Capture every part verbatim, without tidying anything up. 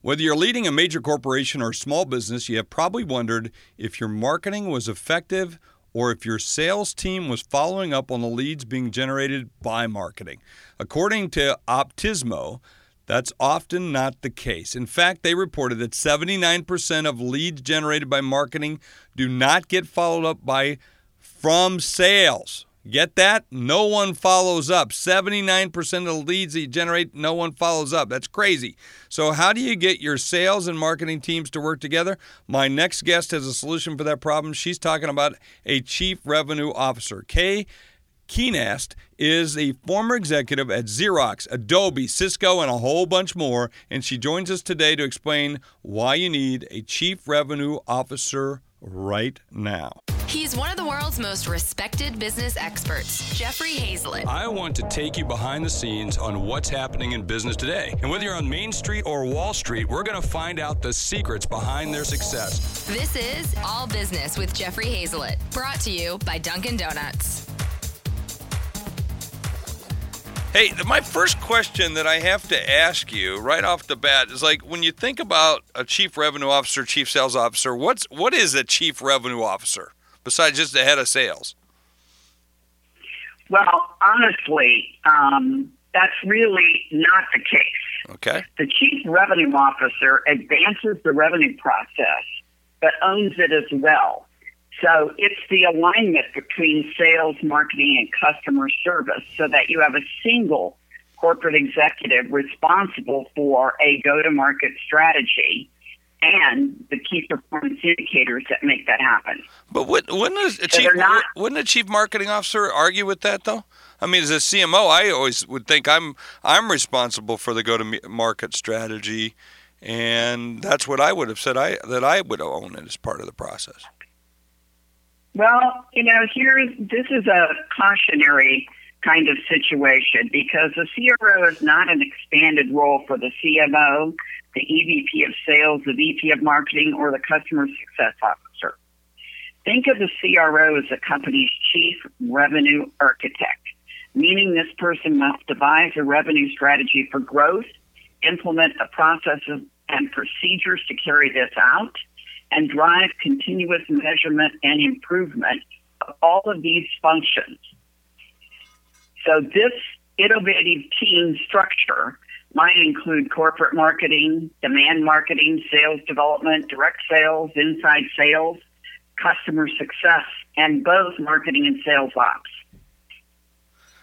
Whether you're leading a major corporation or small business, you have probably wondered if your marketing was effective or if your sales team was following up on the leads being generated by marketing. According to Optimizo, that's often not the case. In fact, they reported that seventy-nine percent of leads generated by marketing do not get followed up by from sales. Get that? No one follows up. seventy-nine percent of the leads that you generate, no one follows up. That's crazy. So how do you get your sales and marketing teams to work together? My next guest has a solution for that problem. She's talking about a chief revenue officer. Kay Kienast is a former executive at Xerox, Adobe, Cisco, and a whole bunch more. And she joins us today to explain why you need a chief revenue officer right now. He's one of the world's most respected business experts, Jeffrey Hazlett. I want to take you behind the scenes on what's happening in business today. And whether you're on Main Street or Wall Street, we're going to find out the secrets behind their success. This is All Business with Jeffrey Hazlett, brought to you by Dunkin' Donuts. Hey, my first question that I have to ask you right off the bat is, like, when you think about a chief revenue officer, chief sales officer, what's what is a chief revenue officer besides just the head of sales? Well, honestly, um, that's really not the case. Okay. The chief revenue officer advances the revenue process, but owns it as well. So it's the alignment between sales, marketing, and customer service so that you have a single corporate executive responsible for a go-to-market strategy and the key performance indicators that make that happen. But wouldn't a, a, so chief, not, wouldn't a chief marketing officer argue with that, though? I mean, as a C M O, I always would think I'm I'm responsible for the go-to-market strategy, and that's what I would have said I that I would own it as part of the process. Well, you know, here's this is a cautionary kind of situation because the C R O is not an expanded role for the C M O, the E V P of sales, the V P of marketing, or the customer success officer. Think of the C R O as a company's chief revenue architect, meaning this person must devise a revenue strategy for growth, implement the processes and procedures to carry this out, and drive continuous measurement and improvement of all of these functions. So this innovative team structure might include corporate marketing, demand marketing, sales development, direct sales, inside sales, customer success, and both marketing and sales ops.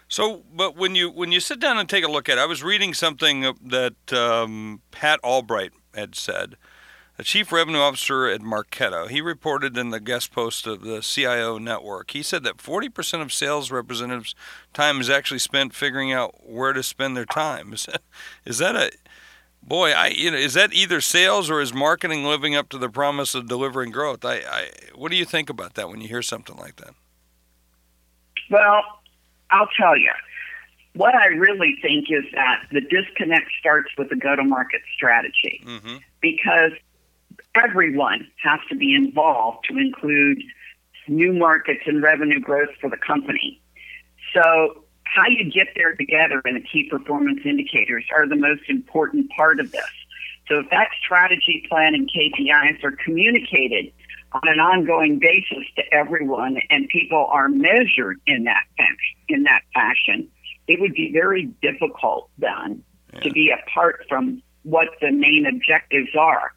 So, but when you when you sit down and take a look at it, I was reading something that um, Pat Albright had said, a chief revenue officer at Marketo. He reported in the guest post of the C I O network. He said that forty percent of sales representatives' time is actually spent figuring out where to spend their time. Is that, is that a boy? I you know is that either sales or is marketing living up to the promise of delivering growth? I, I what do you think about that when you hear something like that? Well, I'll tell you. What I really think is that the disconnect starts with the go-to-market strategy, mm-hmm. because everyone has to be involved to include new markets and revenue growth for the company. So how you get there together and the key performance indicators are the most important part of this. So if that strategy plan and K P Is are communicated on an ongoing basis to everyone and people are measured in that in that fashion, it would be very difficult then yeah. to be apart from what the main objectives are.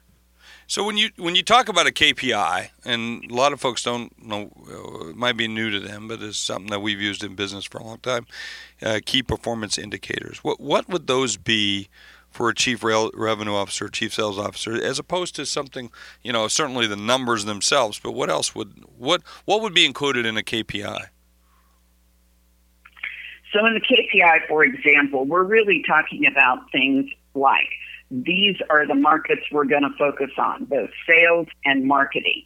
So when you when you talk about a K P I, and a lot of folks don't know, it might be new to them, but it's something that we've used in business for a long time, uh, key performance indicators. What what would those be for a chief re- revenue officer, chief sales officer, as opposed to something, you know, certainly the numbers themselves, but what else would, what what would be included in a K P I? So in the K P I, for example, we're really talking about things like, these are the markets we're going to focus on, both sales and marketing.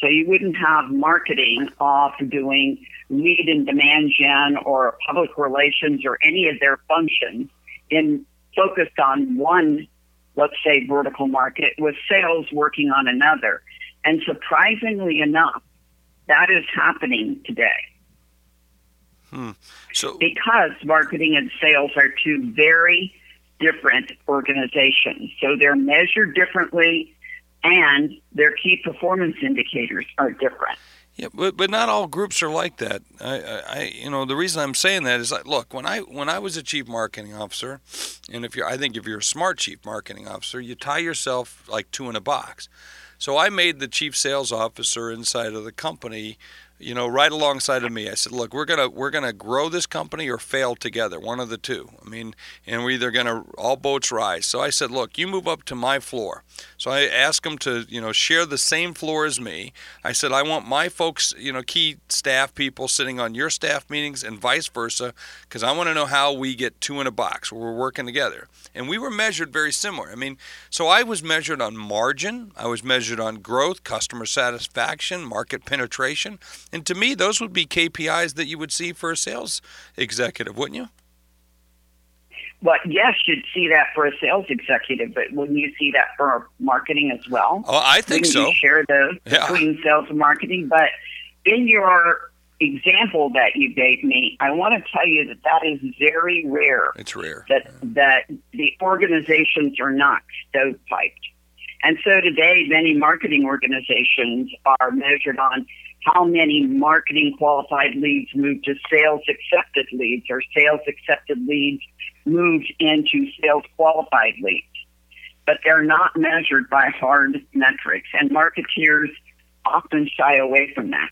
So you wouldn't have marketing off doing lead and demand gen or public relations or any of their functions in focused on one, let's say, vertical market, with sales working on another. And surprisingly enough, that is happening today. Hmm. So because marketing and sales are two very different organizations. So they're measured differently, and their key performance indicators are different. Yeah, but, but not all groups are like that. I, I, you know, the reason I'm saying that is, like, look, when I when I was a chief marketing officer, and if you're, I think if you're a smart chief marketing officer, you tie yourself like two in a box. So I made the chief sales officer inside of the company, you know, right alongside of me. I said, look, we're gonna we're gonna grow this company or fail together, one of the two. I mean, and we're either gonna all boats rise. So I said, look, you move up to my floor. So I asked them to, you know, share the same floor as me. I said, I want my folks, you know, key staff people sitting on your staff meetings and vice versa, because I want to know how we get two in a box where we're working together. And we were measured very similar. I mean, so I was measured on margin, I was measured on growth, customer satisfaction, market penetration. And to me, those would be K P Is that you would see for a sales executive, wouldn't you? Well, yes, you'd see that for a sales executive, but wouldn't you see that for marketing as well? Oh, I think wouldn't so. Wouldn't you share those yeah. between sales and marketing? But in your example that you gave me, I want to tell you that that is very rare. It's rare. That, that the organizations are not stovepiped. And so today, many marketing organizations are measured on how many marketing qualified leads moved to sales accepted leads, or sales accepted leads moved into sales qualified leads. But they're not measured by hard metrics, and marketeers often shy away from that.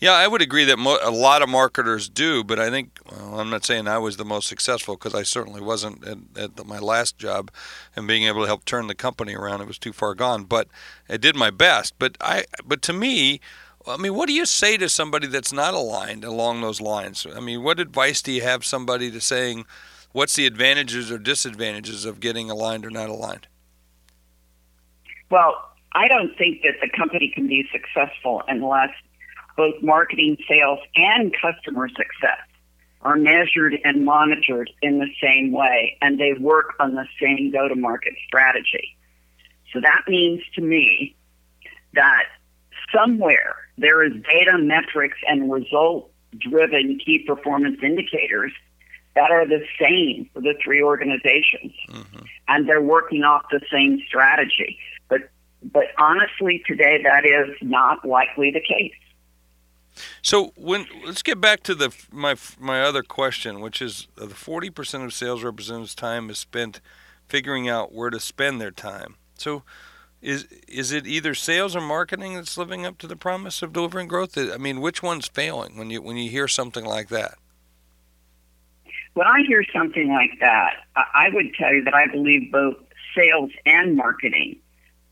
Yeah, I would agree that mo- a lot of marketers do, but I think, well, I'm not saying I was the most successful, because I certainly wasn't at, at the, my last job, and being able to help turn the company around, it was too far gone, but I did my best. But I, but to me, I mean, what do you say to somebody that's not aligned along those lines? I mean, what advice do you have somebody to saying, what's the advantages or disadvantages of getting aligned or not aligned? Well, I don't think that the company can be successful unless both marketing, sales, and customer success are measured and monitored in the same way, and they work on the same go-to-market strategy. So that means to me that somewhere there is data, metrics, and result-driven key performance indicators that are the same for the three organizations, mm-hmm. and they're working off the same strategy. But but honestly, today that is not likely the case. So when let's get back to the my my other question, which is the forty percent of sales representatives' time is spent figuring out where to spend their time. So. Is is it either sales or marketing that's living up to the promise of delivering growth? I mean, which one's failing when you when you hear something like that? When I hear something like that, I would tell you that I believe both sales and marketing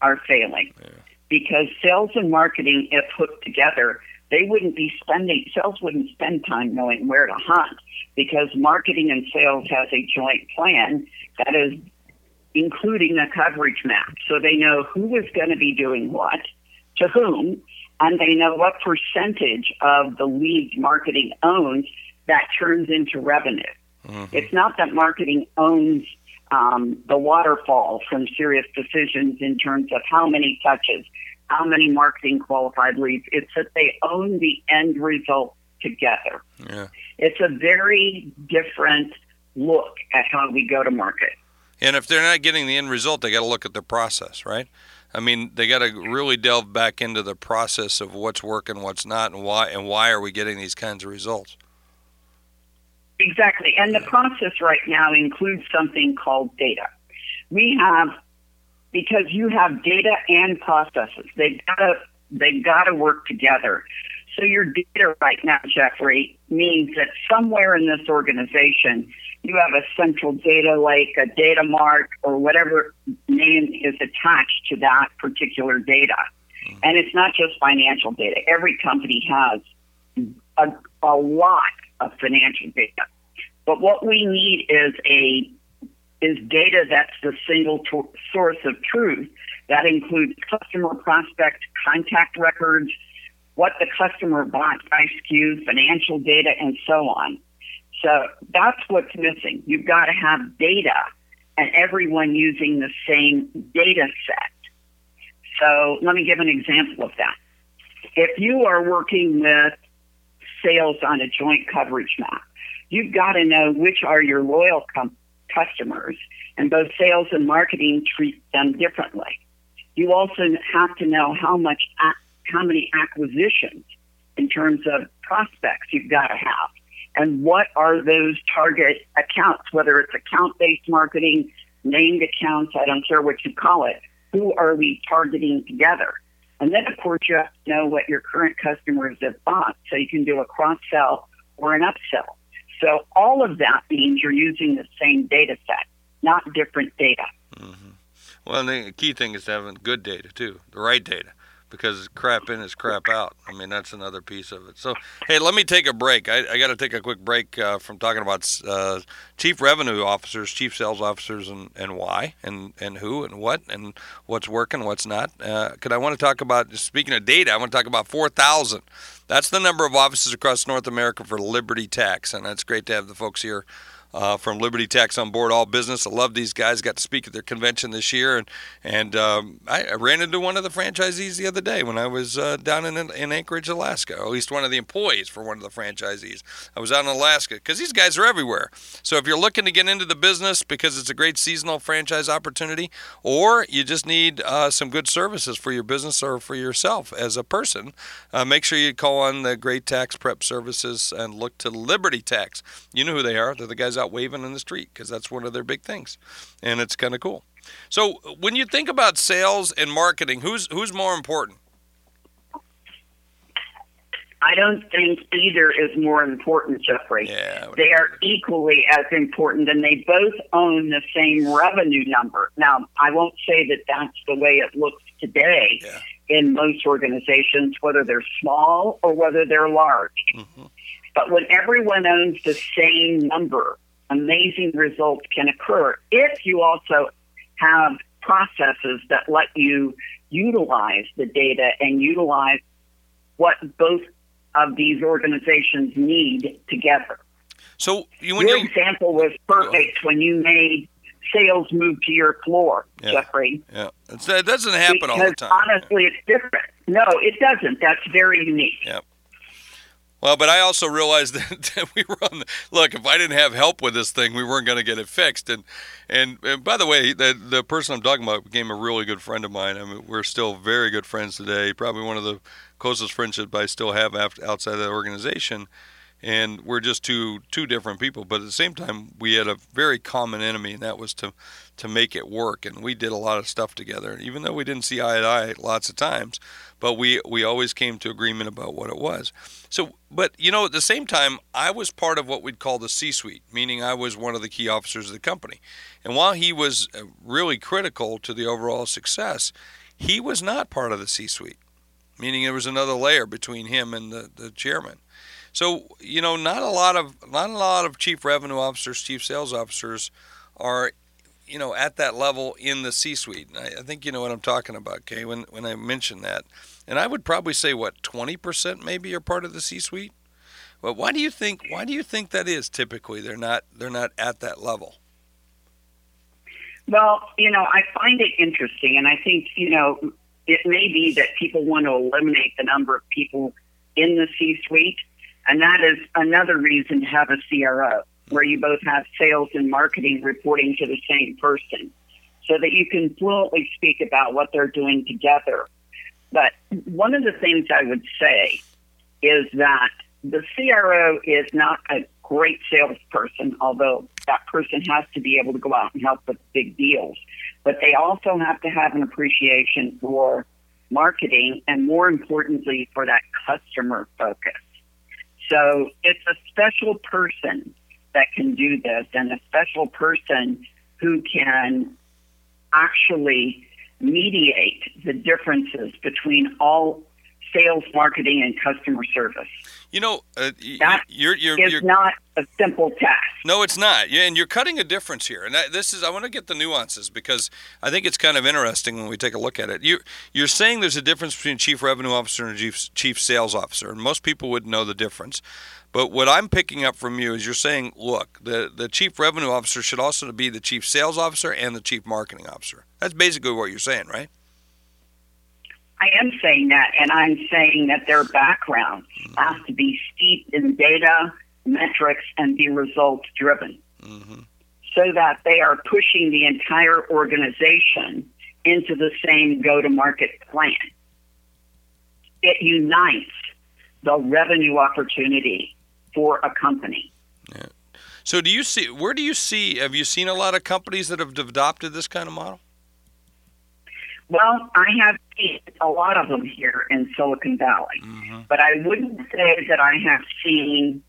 are failing. Yeah. Because sales and marketing, if hooked together, they wouldn't be spending, sales wouldn't spend time knowing where to hunt, because marketing and sales has a joint plan that is including a coverage map. So they know who is going to be doing what, to whom, and they know what percentage of the leads marketing owns that turns into revenue. Mm-hmm. It's not that marketing owns um, the waterfall from serious decisions in terms of how many touches, how many marketing qualified leads. It's that they own the end result together. Yeah. It's a very different look at how we go to market. And if they're not getting the end result, they got to look at the process, right? I mean, they got to really delve back into the process of what's working, what's not, and why and why are we getting these kinds of results? Exactly. And the process right now includes something called data. We have, because you have data and processes, they've got to, they've got to work together. So your data right now, Jeffrey, means that somewhere in this organization, you have a central data lake, a data mart, or whatever name is attached to that particular data. Mm-hmm. And it's not just financial data. Every company has a, a lot of financial data. But what we need is a is data that's the single to- source of truth. That includes customer prospect, contact records, what the customer bought by S K U, financial data, and so on. So that's what's missing. You've got to have data and everyone using the same data set. So let me give an example of that. If you are working with sales on a joint coverage map, you've got to know which are your loyal com- customers, and both sales and marketing treat them differently. You also have to know how much, how many acquisitions in terms of prospects you've got to have, and what are those target accounts, whether it's account-based marketing, named accounts, I don't care what you call it, who are we targeting together? And then, of course, you have to know what your current customers have bought, so you can do a cross-sell or an upsell. So all of that means you're using the same data set, not different data. Mm-hmm. Well, and the key thing is having good data, too, the right data, because crap in is crap out. I mean, that's another piece of it. So, hey, let me take a break. I, I got to take a quick break uh, from talking about uh, chief revenue officers, chief sales officers, and, and why, and, and who, and what, and what's working, what's not. Because uh, I want to talk about, speaking of data, I want to talk about four thousand. That's the number of offices across North America for Liberty Tax, and it's great to have the folks here Uh, from Liberty Tax on board, all business. I love these guys. Got to speak at their convention this year, and and um, I, I ran into one of the franchisees the other day when I was uh, down in in Anchorage, Alaska, or at least one of the employees for one of the franchisees. I was out in Alaska because these guys are everywhere. So if you're looking to get into the business because it's a great seasonal franchise opportunity, or you just need uh, some good services for your business or for yourself as a person, uh, make sure you call on the great tax prep services and look to Liberty Tax. You know who they are. They're the guys out waving in the street, because that's one of their big things, and it's kind of cool. So when you think about sales and marketing, who's who's more important? I don't think either is more important, Jeffrey. Yeah, they are equally as important, and they both own the same revenue number. Now, I won't say that that's the way it looks today yeah. in most organizations, whether they're small or whether they're large. Mm-hmm. But when everyone owns the same number, amazing results can occur if you also have processes that let you utilize the data and utilize what both of these organizations need together. So you, when your you, example was perfect when you made sales move to your floor, yeah, Jeffrey. Yeah, it's, that doesn't happen because all the time. Honestly, yeah. It's different. No, it doesn't. That's very unique. Yep. Well, but I also realized that we were on the look. If I didn't have help with this thing, we weren't going to get it fixed. And, and and by the way, the the person I'm talking about became a really good friend of mine. I mean, we're still very good friends today. Probably one of the closest friendships I still have after, outside of that organization. And we're just two two different people, but at the same time, we had a very common enemy, and that was to to make it work. And we did a lot of stuff together, and even though we didn't see eye to eye lots of times, but we we always came to agreement about what it was. So, but you know, at the same time, I was part of what we'd call the C-suite, meaning I was one of the key officers of the company. And while he was really critical to the overall success, he was not part of the C-suite, meaning there was another layer between him and the, the chairman. So, you know, not a lot of not a lot of chief revenue officers, chief sales officers are, you know, at that level in the C-suite. And I, I think you know what I'm talking about, Kay, when, when I mention that. And I would probably say, what, twenty percent maybe are part of the C-suite? But why do you think why do you think that is typically? They're not they're not at that level. Well, you know, I find it interesting, and I think, you know, it may be that people want to eliminate the number of people in the C-suite. And that is another reason to have a C R O, where you both have sales and marketing reporting to the same person, so that you can fluently speak about what they're doing together. But one of the things I would say is that the C R O is not a great salesperson, although that person has to be able to go out and help with big deals. But they also have to have an appreciation for marketing, and more importantly, for that customer focus. So it's a special person that can do this, and a special person who can actually mediate the differences between all sales, marketing, and customer service. You know, uh, that you're, you're, is you're, not a simple task. No, it's not. Yeah, and you're cutting a difference here. And I, this is I want to get the nuances, because I think it's kind of interesting when we take a look at it. You, you're saying there's a difference between chief revenue officer and chief, chief sales officer, and most people wouldn't know the difference. But what I'm picking up from you is you're saying, look, the, the chief revenue officer should also be the chief sales officer and the chief marketing officer. That's basically what you're saying, right? I am saying that, and I'm saying that their background mm-hmm. has to be steeped in data, metrics, and be results-driven. Mm-hmm. so that they are pushing the entire organization into the same go-to-market plan. It unites the revenue opportunity for a company. Yeah. So do you see, where do you see, have you seen a lot of companies that have adopted this kind of model? Well, I have seen a lot of them here in Silicon Valley, mm-hmm. but I wouldn't say that I have seen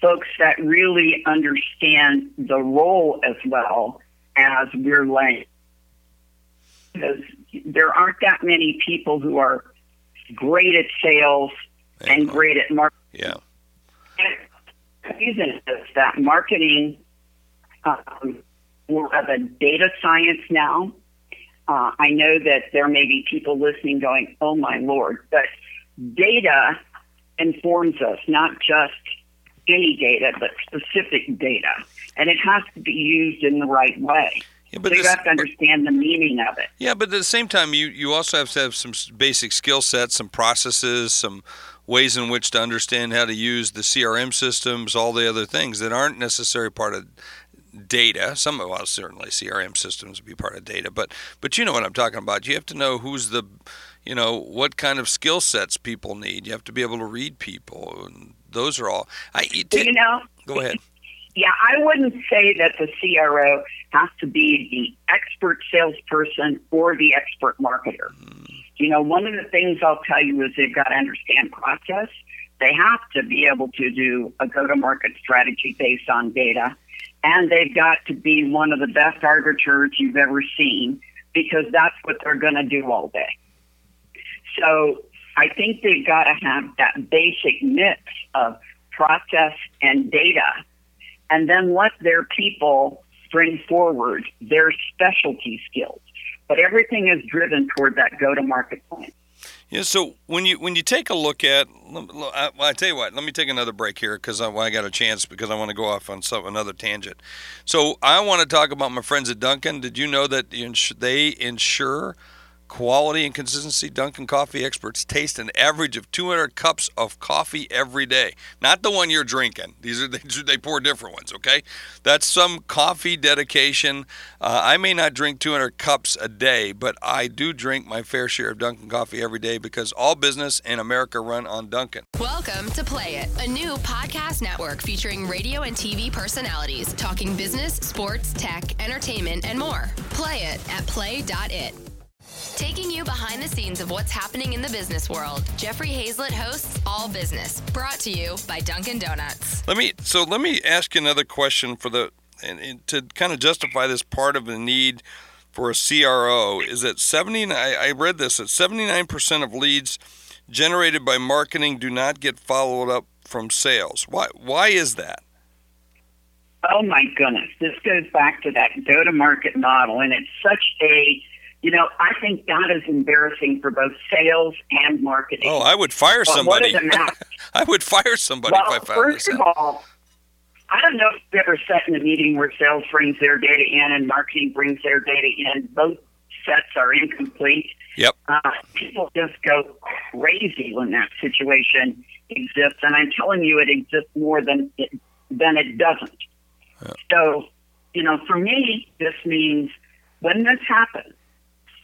folks that really understand the role as well as we're laying. Because there aren't that many people who are great at sales and, and great at marketing. Yeah. And the reason is that marketing, um, more of a data science now. Uh, I know that there may be people listening going, oh, my Lord, but data informs us, not just any data, but specific data, and it has to be used in the right way. Yeah, but so this, you have to understand the meaning of it. Yeah, but at the same time, you, you also have to have some basic skill sets, some processes, some ways in which to understand how to use the C R M systems, all the other things that aren't necessarily part of data. Some of us, certainly C R M systems would be part of data, but but you know what I'm talking about. You have to know who's the, you know, what kind of skill sets people need. You have to be able to read people, and those are all. I, you, t- you know, go ahead. Yeah, I wouldn't say that the C R O has to be the expert salesperson or the expert marketer. Mm. You know, one of the things I'll tell you is they've got to understand process. They have to be able to do a go-to-market strategy based on data, and they've got to be one of the best arbiters you've ever seen, because that's what they're going to do all day. So I think they've got to have that basic mix of process and data, and then let their people bring forward their specialty skills. But everything is driven toward that go-to-market plan. Yeah, so when you when you take a look at, I, I tell you what, let me take another break here because I, I got a chance because I want to go off on some another tangent. So I want to talk about my friends at Dunkin'. Did you know that they ensure quality and consistency? Dunkin' coffee experts taste an average of two hundred cups of coffee every day. Not the one you're drinking. These are they pour different ones, okay? That's some coffee dedication. Uh, I may not drink two hundred cups a day, but I do drink my fair share of Dunkin' coffee every day because all business in America run on Dunkin'. Welcome to Play It, a new podcast network featuring radio and T V personalities talking business, sports, tech, entertainment, and more. Play it at play dot it. Taking you behind the scenes of what's happening in the business world, Jeffrey Hazlett hosts All Business, brought to you by Dunkin' Donuts. Let me so let me ask you another question for the and, and to kind of justify this part of the need for a C R O is that seventy I, I read this that seventy-nine percent of leads generated by marketing do not get followed up from sales. Why why is that? Oh my goodness, this goes back to that go-to-market model, and it's such a You know, I think that is embarrassing for both sales and marketing. Oh, I would fire somebody. I would fire somebody well, if I found this out. First of all, I don't know if you've ever sat in a meeting where sales brings their data in and marketing brings their data in. Both sets are incomplete. Yep. Uh, people just go crazy when that situation exists, and I'm telling you, it exists more than it, than it doesn't. Yeah. So, you know, for me, this means when this happens,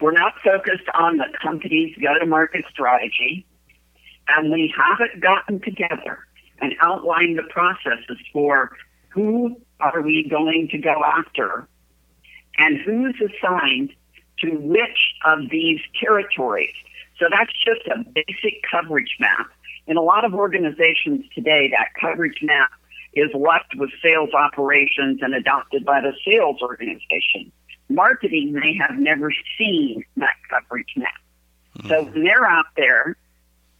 we're not focused on the company's go-to-market strategy, and we haven't gotten together and outlined the processes for who are we going to go after and who's assigned to which of these territories. So that's just a basic coverage map. In a lot of organizations today, that coverage map is left with sales operations and adopted by the sales organization. Marketing, they have never seen that coverage map. Mm-hmm. So when they're out there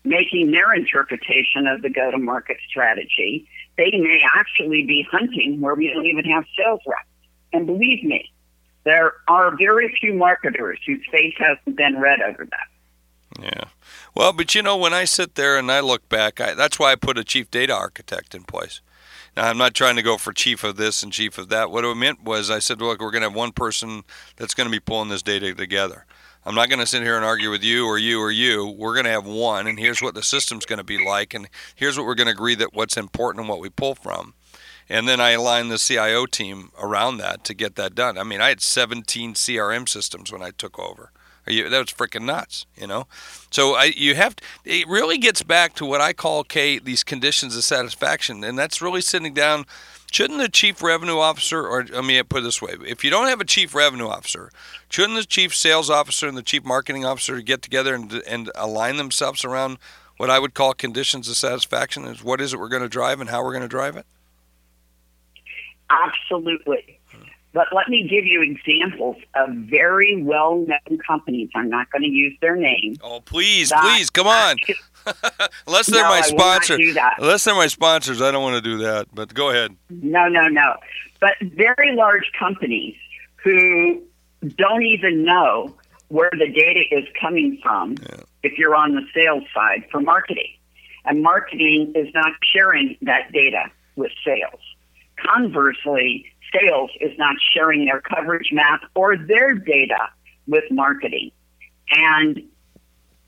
making their interpretation of the go-to-market strategy, they may actually be hunting where we don't even have sales reps. And believe me, there are very few marketers whose face hasn't been read over that. Yeah. Well, but you know, when I sit there and I look back, I, that's why I put a chief data architect in place. Now, I'm not trying to go for chief of this and chief of that. What it meant was I said, look, we're going to have one person that's going to be pulling this data together. I'm not going to sit here and argue with you or you or you. We're going to have one, and here's what the system's going to be like, and here's what we're going to agree that what's important and what we pull from. And then I aligned the C I O team around that to get that done. I mean, I had seventeen C R M systems when I took over. You, that was freaking nuts, you know. So I, you have to, it really gets back to what I call, Kay, these conditions of satisfaction, and that's really sitting down. Shouldn't the chief revenue officer, or I mean, put it this way, if you don't have a chief revenue officer, shouldn't the chief sales officer and the chief marketing officer get together and and align themselves around what I would call conditions of satisfaction? Is what is it we're going to drive and how we're going to drive it? Absolutely. But let me give you examples of very well-known companies. I'm not going to use their name. Oh, please, please, come on. Unless they're no, my sponsors. Unless they're my sponsors, I don't want to do that. But go ahead. No, no, no. But very large companies who don't even know where the data is coming from, yeah, if you're on the sales side for marketing. And marketing is not sharing that data with sales. Conversely, sales is not sharing their coverage map or their data with marketing. And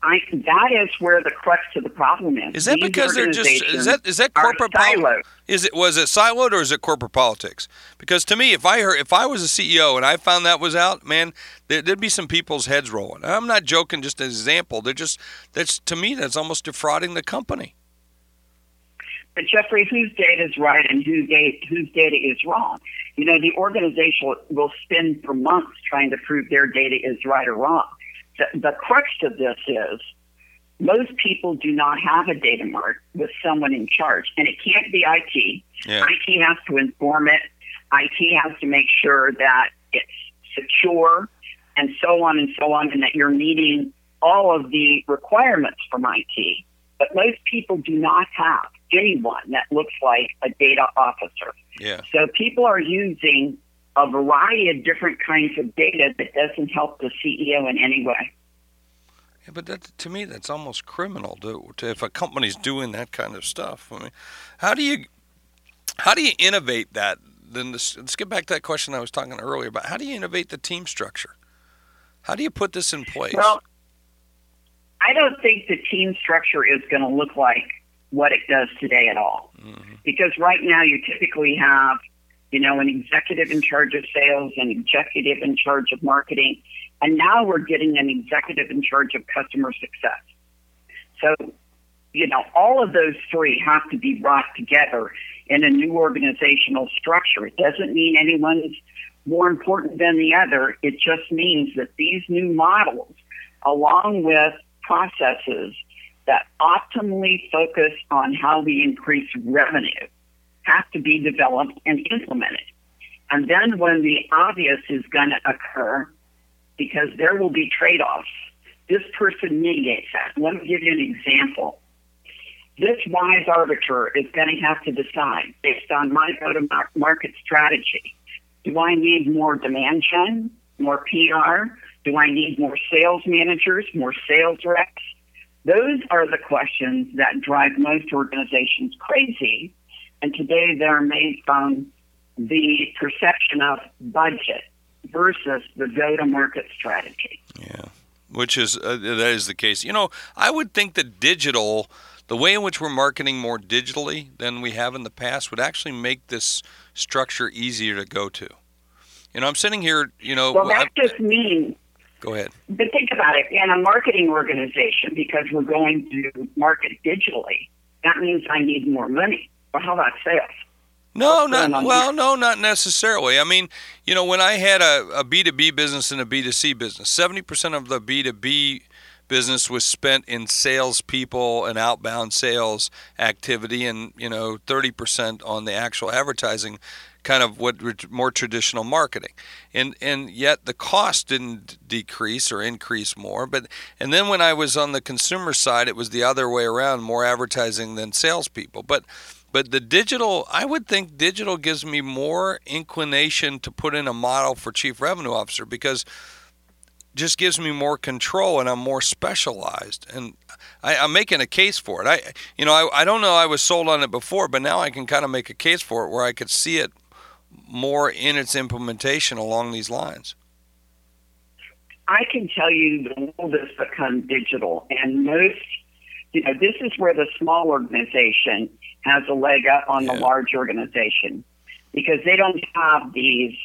I, that is where the crux of the problem is. Is that These because they're just, is that, is that corporate politics? Is it, was it siloed or is it corporate politics? Because to me, if I heard, if I was a C E O and I found that was out, man, there, there'd be some people's heads rolling. I'm not joking, just an example. They're just, that's, to me, that's almost defrauding the company. But Jeffrey, whose data is right and whose data, whose data is wrong? You know, the organization will spend for months trying to prove their data is right or wrong. The, the crux of this is most people do not have a data mart with someone in charge, and it can't be I T. Yeah. I T has to inform it. I T has to make sure that it's secure and so on and so on, and that you're meeting all of the requirements from I T. But most people do not have anyone that looks like a data officer. Yeah. So people are using a variety of different kinds of data that doesn't help the C E O in any way. Yeah, but that, to me, that's almost criminal to, to, if a company's doing that kind of stuff. I mean, how do you how do you innovate that? Then this, let's get back to that question I was talking earlier about. How do you innovate the team structure? How do you put this in place? Well, I don't think the team structure is going to look like what it does today at all. Mm-hmm. Because right now you typically have, you know, an executive in charge of sales, an executive in charge of marketing, and now we're getting an executive in charge of customer success. So, you know, all of those three have to be brought together in a new organizational structure. It doesn't mean anyone's more important than the other. It just means that these new models, along with processes that optimally focus on how we increase revenue, have to be developed and implemented. And then when the obvious is going to occur, because there will be trade-offs, this person mitigates that. Let me give you an example. This wise arbiter is going to have to decide, based on my go-to-market strategy, do I need more demand gen, more P R? Do I need more sales managers, more sales reps? Those are the questions that drive most organizations crazy. And today they're made from the perception of budget versus the go-to-market strategy. Yeah, which is, uh, that is the case. You know, I would think that digital, the way in which we're marketing more digitally than we have in the past would actually make this structure easier to go to. You know, I'm sitting here, you know. Well, that I'm, just means. Go ahead. But think about it. In a marketing organization, because we're going to market digitally, that means I need more money. Well, how about sales? No, not well, here? no, not necessarily. I mean, you know, when I had a, a B two B business and a B two C business, seventy percent of the B two B business was spent in salespeople and outbound sales activity, and, you know, thirty percent on the actual advertising, kind of what more traditional marketing. And and yet the cost didn't decrease or increase more. But and then when I was on the consumer side, it was the other way around, more advertising than salespeople. But But the digital, I would think digital gives me more inclination to put in a model for chief revenue officer, because it just gives me more control and I'm more specialized. And I, I'm making a case for it. I, you know, I, I don't know I was sold on it before, but now I can kind of make a case for it where I could see it more in its implementation along these lines. I can tell you the world has become digital, and most, you know, this is where the small organization has a leg up on yeah. the large organization. because they don't have these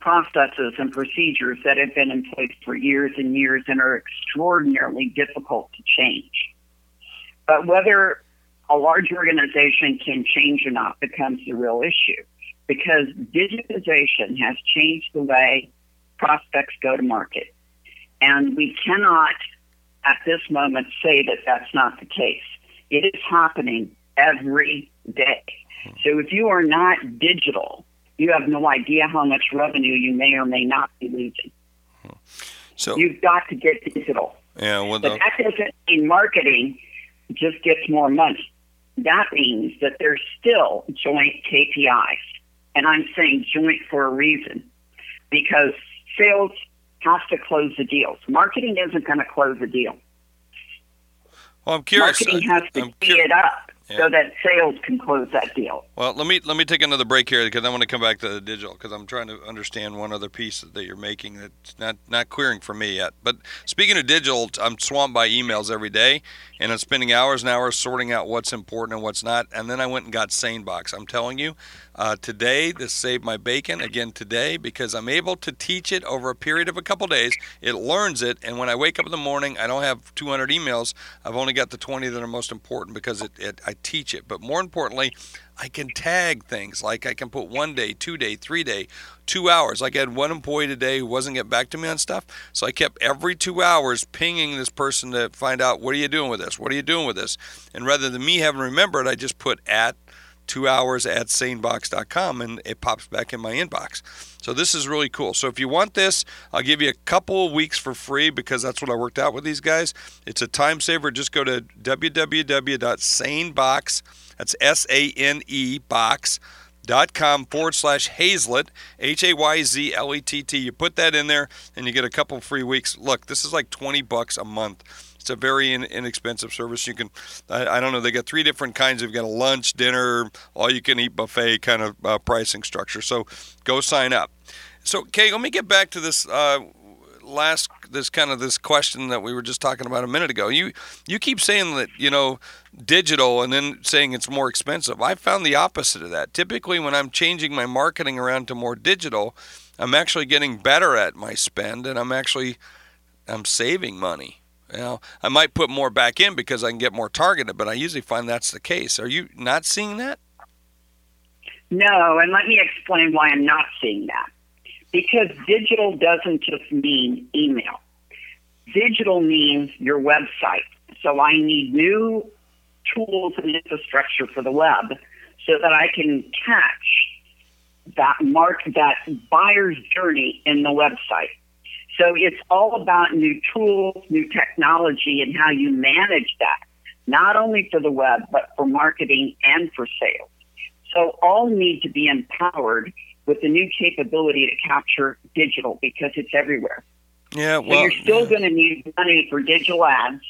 processes and procedures that have been in place for years and years and are extraordinarily difficult to change. But whether a large organization can change or not becomes the real issue, because digitization has changed the way prospects go to market. And we cannot, at this moment, say that that's not the case. It is happening every day. So if you are not digital, you have no idea how much revenue you may or may not be losing. So you've got to get digital. Yeah, well, but that doesn't mean marketing just gets more money. That means that there's still joint K P Is. And I'm saying joint for a reason, because sales has to close the deals. Marketing isn't going to close the deal. Well, I'm curious. Marketing has to key it up. Yeah. So that sales can close that deal. Well, let me let me take another break here, because I want to come back to the digital, because I'm trying to understand one other piece that you're making that's not, not clearing for me yet. But speaking of digital, I'm swamped by emails every day, and I'm spending hours and hours sorting out what's important and what's not. And then I went and got SaneBox. I'm telling you, uh, today, this saved my bacon again today, because I'm able to teach it over a period of a couple days. It learns it, and when I wake up in the morning, I don't have two hundred emails. I've only got the twenty that are most important, because it, it I teach it. But more importantly, I can tag things. Like I can put one day, two day, three day, two hours. Like I had one employee today who wasn't getting back to me on stuff. So I kept every two hours pinging this person to find out, what are you doing with this? What are you doing with this? And rather than me having remembered, I just put at two hours at sanebox dot com, and it pops back in my inbox. So this is really cool. So if you want this, I'll give you a couple of weeks for free, because that's what I worked out with these guys. It's a time saver. Just go to w w w dot sanebox, that's S A N E box, dot com forward slash Hazlett, H A Y Z L E T T. You put that in there and you get a couple of free weeks. Look, this is like twenty bucks a month. It's a very in, inexpensive service. You can, I, I don't know, they got three different kinds. You've got a lunch, dinner, all-you-can-eat buffet kind of uh, pricing structure. So go sign up. So, Kay, let me get back to this uh, last, this kind of this question that we were just talking about a minute ago. You you keep saying that, you know, digital, and then saying it's more expensive. I found the opposite of that. Typically, when I'm changing my marketing around to more digital, I'm actually getting better at my spend, and I'm actually I'm saving money. You know, I might put more back in because I can get more targeted, but I usually find that's the case. Are you not seeing that? No, and let me explain why I'm not seeing that. Because digital doesn't just mean email. Digital means your website. So I need new tools and infrastructure for the web so that I can catch that mark, that buyer's journey in the website. So it's all about new tools, new technology, and how you manage that, not only for the web, but for marketing and for sales. So all need to be empowered with the new capability to capture digital, because it's everywhere. Yeah, well, so you're still yeah. going to need money for digital ads,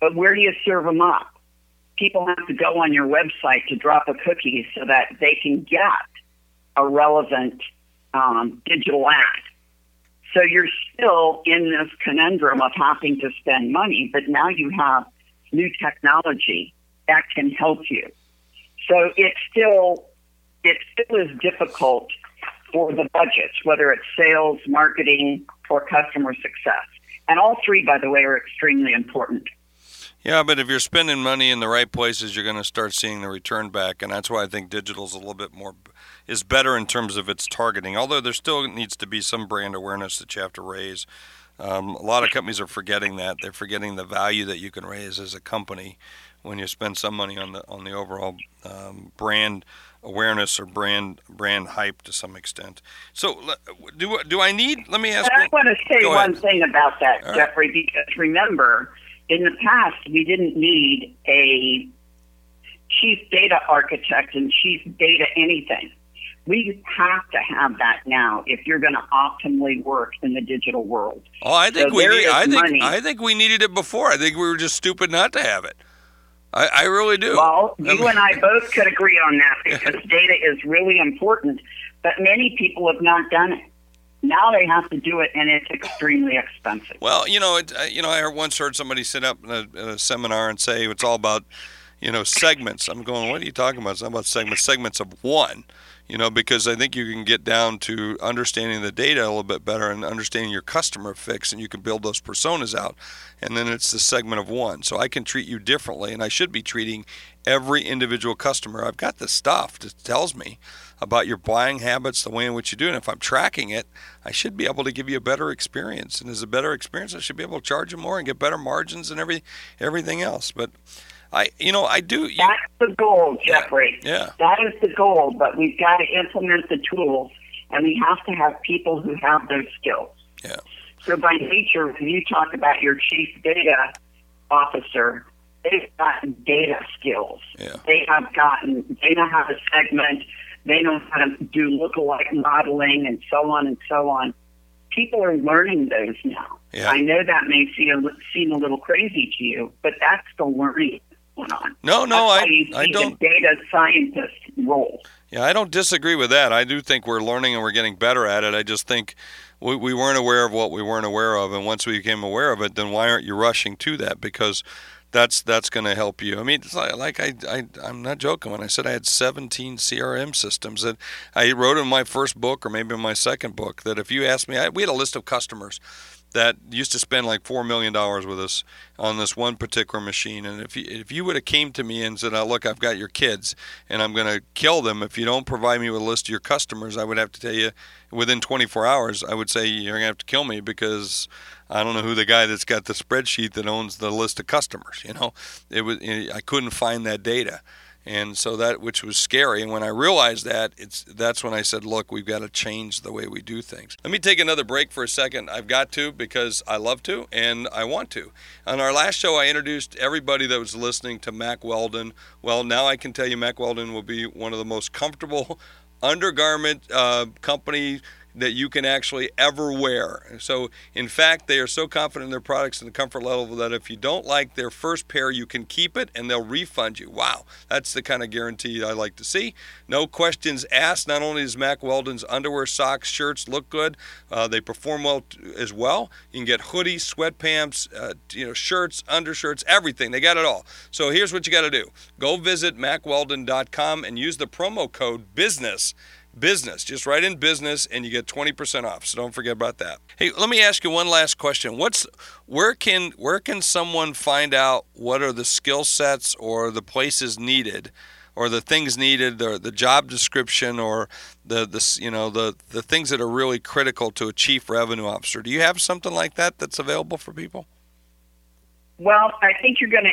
but where do you serve them up? People have to go on your website to drop a cookie so that they can get a relevant um, digital ad. So you're still in this conundrum of having to spend money, but now you have new technology that can help you. So it still, it still is difficult for the budgets, whether it's sales, marketing, or customer success. And all three, by the way, are extremely important. Yeah, but if you're spending money in the right places, you're going to start seeing the return back, and that's why I think digital is a little bit more is better in terms of its targeting. Although there still needs to be some brand awareness that you have to raise. Um, a lot of companies are forgetting that. They're forgetting the value that you can raise as a company when you spend some money on the on the overall um, brand awareness or brand brand hype to some extent. So do do I need? Let me ask. But I want to say one thing about that, All Jeffrey, right. because remember, in the past, we didn't need a chief data architect and chief data anything. We have to have that now if you're going to optimally work in the digital world. Oh, I think so we need, I think money. I think we needed it before. I think we were just stupid not to have it. I, I really do. Well, you I mean, and I both could agree on that, because data is really important, but many people have not done it. Now they have to do it, and it's extremely expensive. Well, you know, it, you know, I once heard somebody sit up in a, in a seminar and say it's all about, you know, segments. I'm going, what are you talking about? It's not about segments. Segments of one. you know, because I think you can get down to understanding the data a little bit better and understanding your customer fix, and you can build those personas out. And then it's the segment of one. So I can treat you differently, and I should be treating every individual customer. I've got the stuff that tells me about your buying habits, the way in which you do. And if I'm tracking it, I should be able to give you a better experience. And as a better experience, I should be able to charge you more and get better margins and every, everything else. But I, you know, I do. You, That's the goal, Jeffrey. Yeah, yeah. That is the goal, but we've got to implement the tools, and we have to have people who have those skills. Yeah. So by nature, when you talk about your chief data officer, they've gotten data skills. Yeah. They have gotten, they know how to segment, they know how to do lookalike modeling, and so on and so on. People are learning those now. Yeah. I know that may seem a little crazy to you, but that's the learning. On. No, no, I, I don't. Data scientist role. Yeah, I don't disagree with that. I do think we're learning and we're getting better at it. I just think we, we weren't aware of what we weren't aware of, and once we became aware of it, then why aren't you rushing to that? Because that's that's going to help you. I mean, it's like, like I, I, I'm not joking when I said I had seventeen C R M systems that I wrote in my first book, or maybe in my second book, that if you asked me, I, we had a list of customers that used to spend like four million dollars with us on this one particular machine. And if you, if you would have came to me and said, oh, look, I've got your kids and I'm going to kill them if you don't provide me with a list of your customers, I would have to tell you within twenty-four hours, I would say you're going to have to kill me, because I don't know who the guy that's got the spreadsheet that owns the list of customers, you know. It was, I couldn't find that data. And so that, which was scary. And when I realized that, it's that's when I said, look, we've got to change the way we do things. Let me take another break for a second. I've got to, because I love to and I want to. On our last show, I introduced everybody that was listening to Mack Weldon. Well, now I can tell you Mack Weldon will be one of the most comfortable undergarment uh, company that you can actually ever wear. So in fact, they are so confident in their products and the comfort level that if you don't like their first pair, you can keep it and they'll refund you. Wow, that's the kind of guarantee I like to see. No questions asked. Not only does Mack Weldon's underwear, socks, shirts look good, uh, they perform well t- as well. You can get hoodies, sweatpants, uh, you know, shirts, undershirts, everything. They got it all. So here's what you got to do. Go visit mack weldon dot com and use the promo code BUSINESS. Business, just write in business, and you get twenty percent off. So don't forget about that. Hey, let me ask you one last question. What's where can where can someone find out what are the skill sets or the places needed, or the things needed, or the job description, or the the you know the the things that are really critical to a chief revenue officer? Do you have something like that that's available for people? Well, I think you're going to.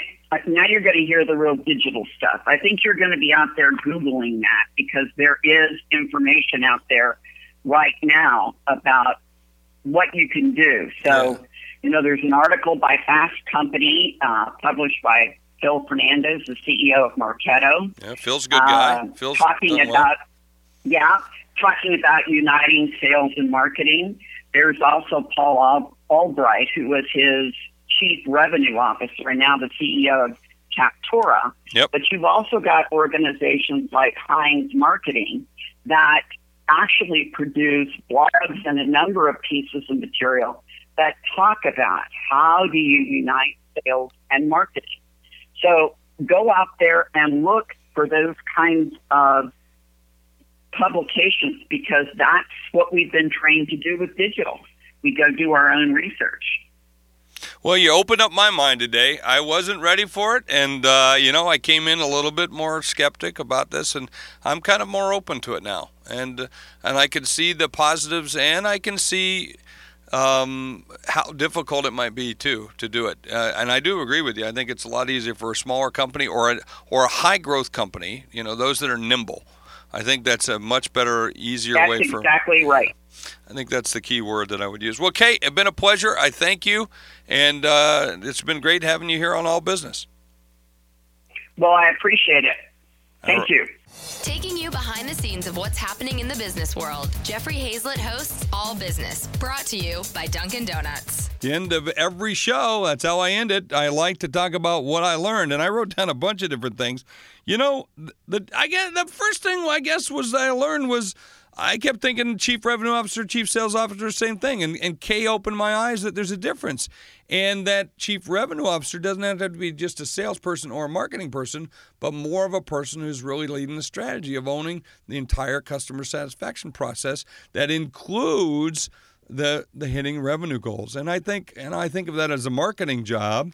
Now you're going to hear the real digital stuff. I think you're going to be out there Googling that, because there is information out there right now about what you can do. So, you know, there's an article by Fast Company uh, published by Phil Fernandez, the C E O of Marketo. Yeah, Phil's a good guy. Uh, Phil's talking about, well. yeah, talking about uniting sales and marketing. There's also Paul Albright, who was his Chief Revenue Officer and now the C E O of CapTora. Yep. But you've also got organizations like Heinz Marketing that actually produce blogs and a number of pieces of material that talk about how do you unite sales and marketing. So go out there and look for those kinds of publications, because that's what we've been trained to do with digital. We go do our own research. Well, you opened up my mind today. I wasn't ready for it, and, uh, you know, I came in a little bit more skeptic about this, and I'm kind of more open to it now. And and I can see the positives, and I can see um, how difficult it might be, too, to do it. Uh, and I do agree with you. I think it's a lot easier for a smaller company or a, or a high-growth company, you know, those that are nimble. I think that's a much better, easier that's way for... That's exactly right. I think that's the key word that I would use. Well, Kay, it's been a pleasure. I thank you, and uh, it's been great having you here on All Business. Well, I appreciate it. Thank you. Taking you behind the scenes of what's happening in the business world, Jeffrey Hazlett hosts All Business, brought to you by Dunkin' Donuts. The end of every show, that's how I end it. I like to talk about what I learned, and I wrote down a bunch of different things. You know, the I guess the first thing I guess was that I learned was I kept thinking chief revenue officer, chief sales officer, same thing. And, and Kay opened my eyes that there's a difference. And that chief revenue officer doesn't have to be just a salesperson or a marketing person, but more of a person who's really leading the strategy of owning the entire customer satisfaction process that includes the the hitting revenue goals. And I think and I think of that as a marketing job.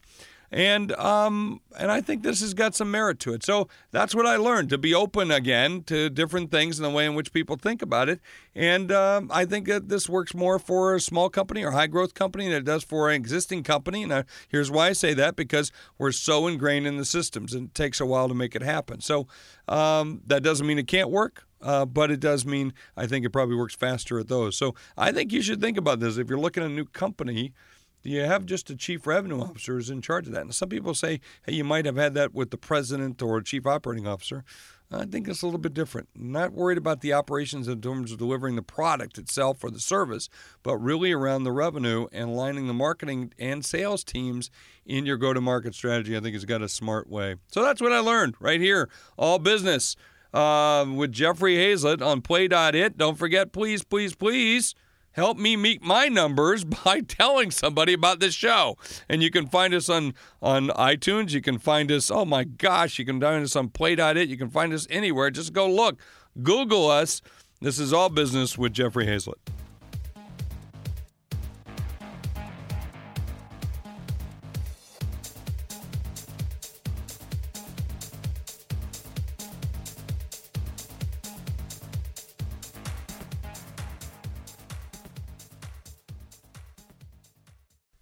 And um, and I think this has got some merit to it. So that's what I learned, to be open again to different things and the way in which people think about it. And um, I think that this works more for a small company or high-growth company than it does for an existing company. And I, here's why I say that, because we're so ingrained in the systems, and it takes a while to make it happen. So um, that doesn't mean it can't work. Uh, but it does mean I think it probably works faster at those. So I think you should think about this. If you're looking at a new company, do you have just a chief revenue officer who's in charge of that? And some people say, hey, you might have had that with the president or chief operating officer. I think it's a little bit different. Not worried about the operations in terms of delivering the product itself or the service, but really around the revenue and aligning the marketing and sales teams in your go-to-market strategy. I think it's got a smart way. So that's what I learned right here. All business uh, with Jeffrey Hazlett on play dot it. Don't forget, please, please, please. Help me meet my numbers by telling somebody about this show. And you can find us on, on iTunes. You can find us, oh, my gosh, you can find us on play dot it. You can find us anywhere. Just go look. Google us. This is All Business with Jeffrey Hazlett.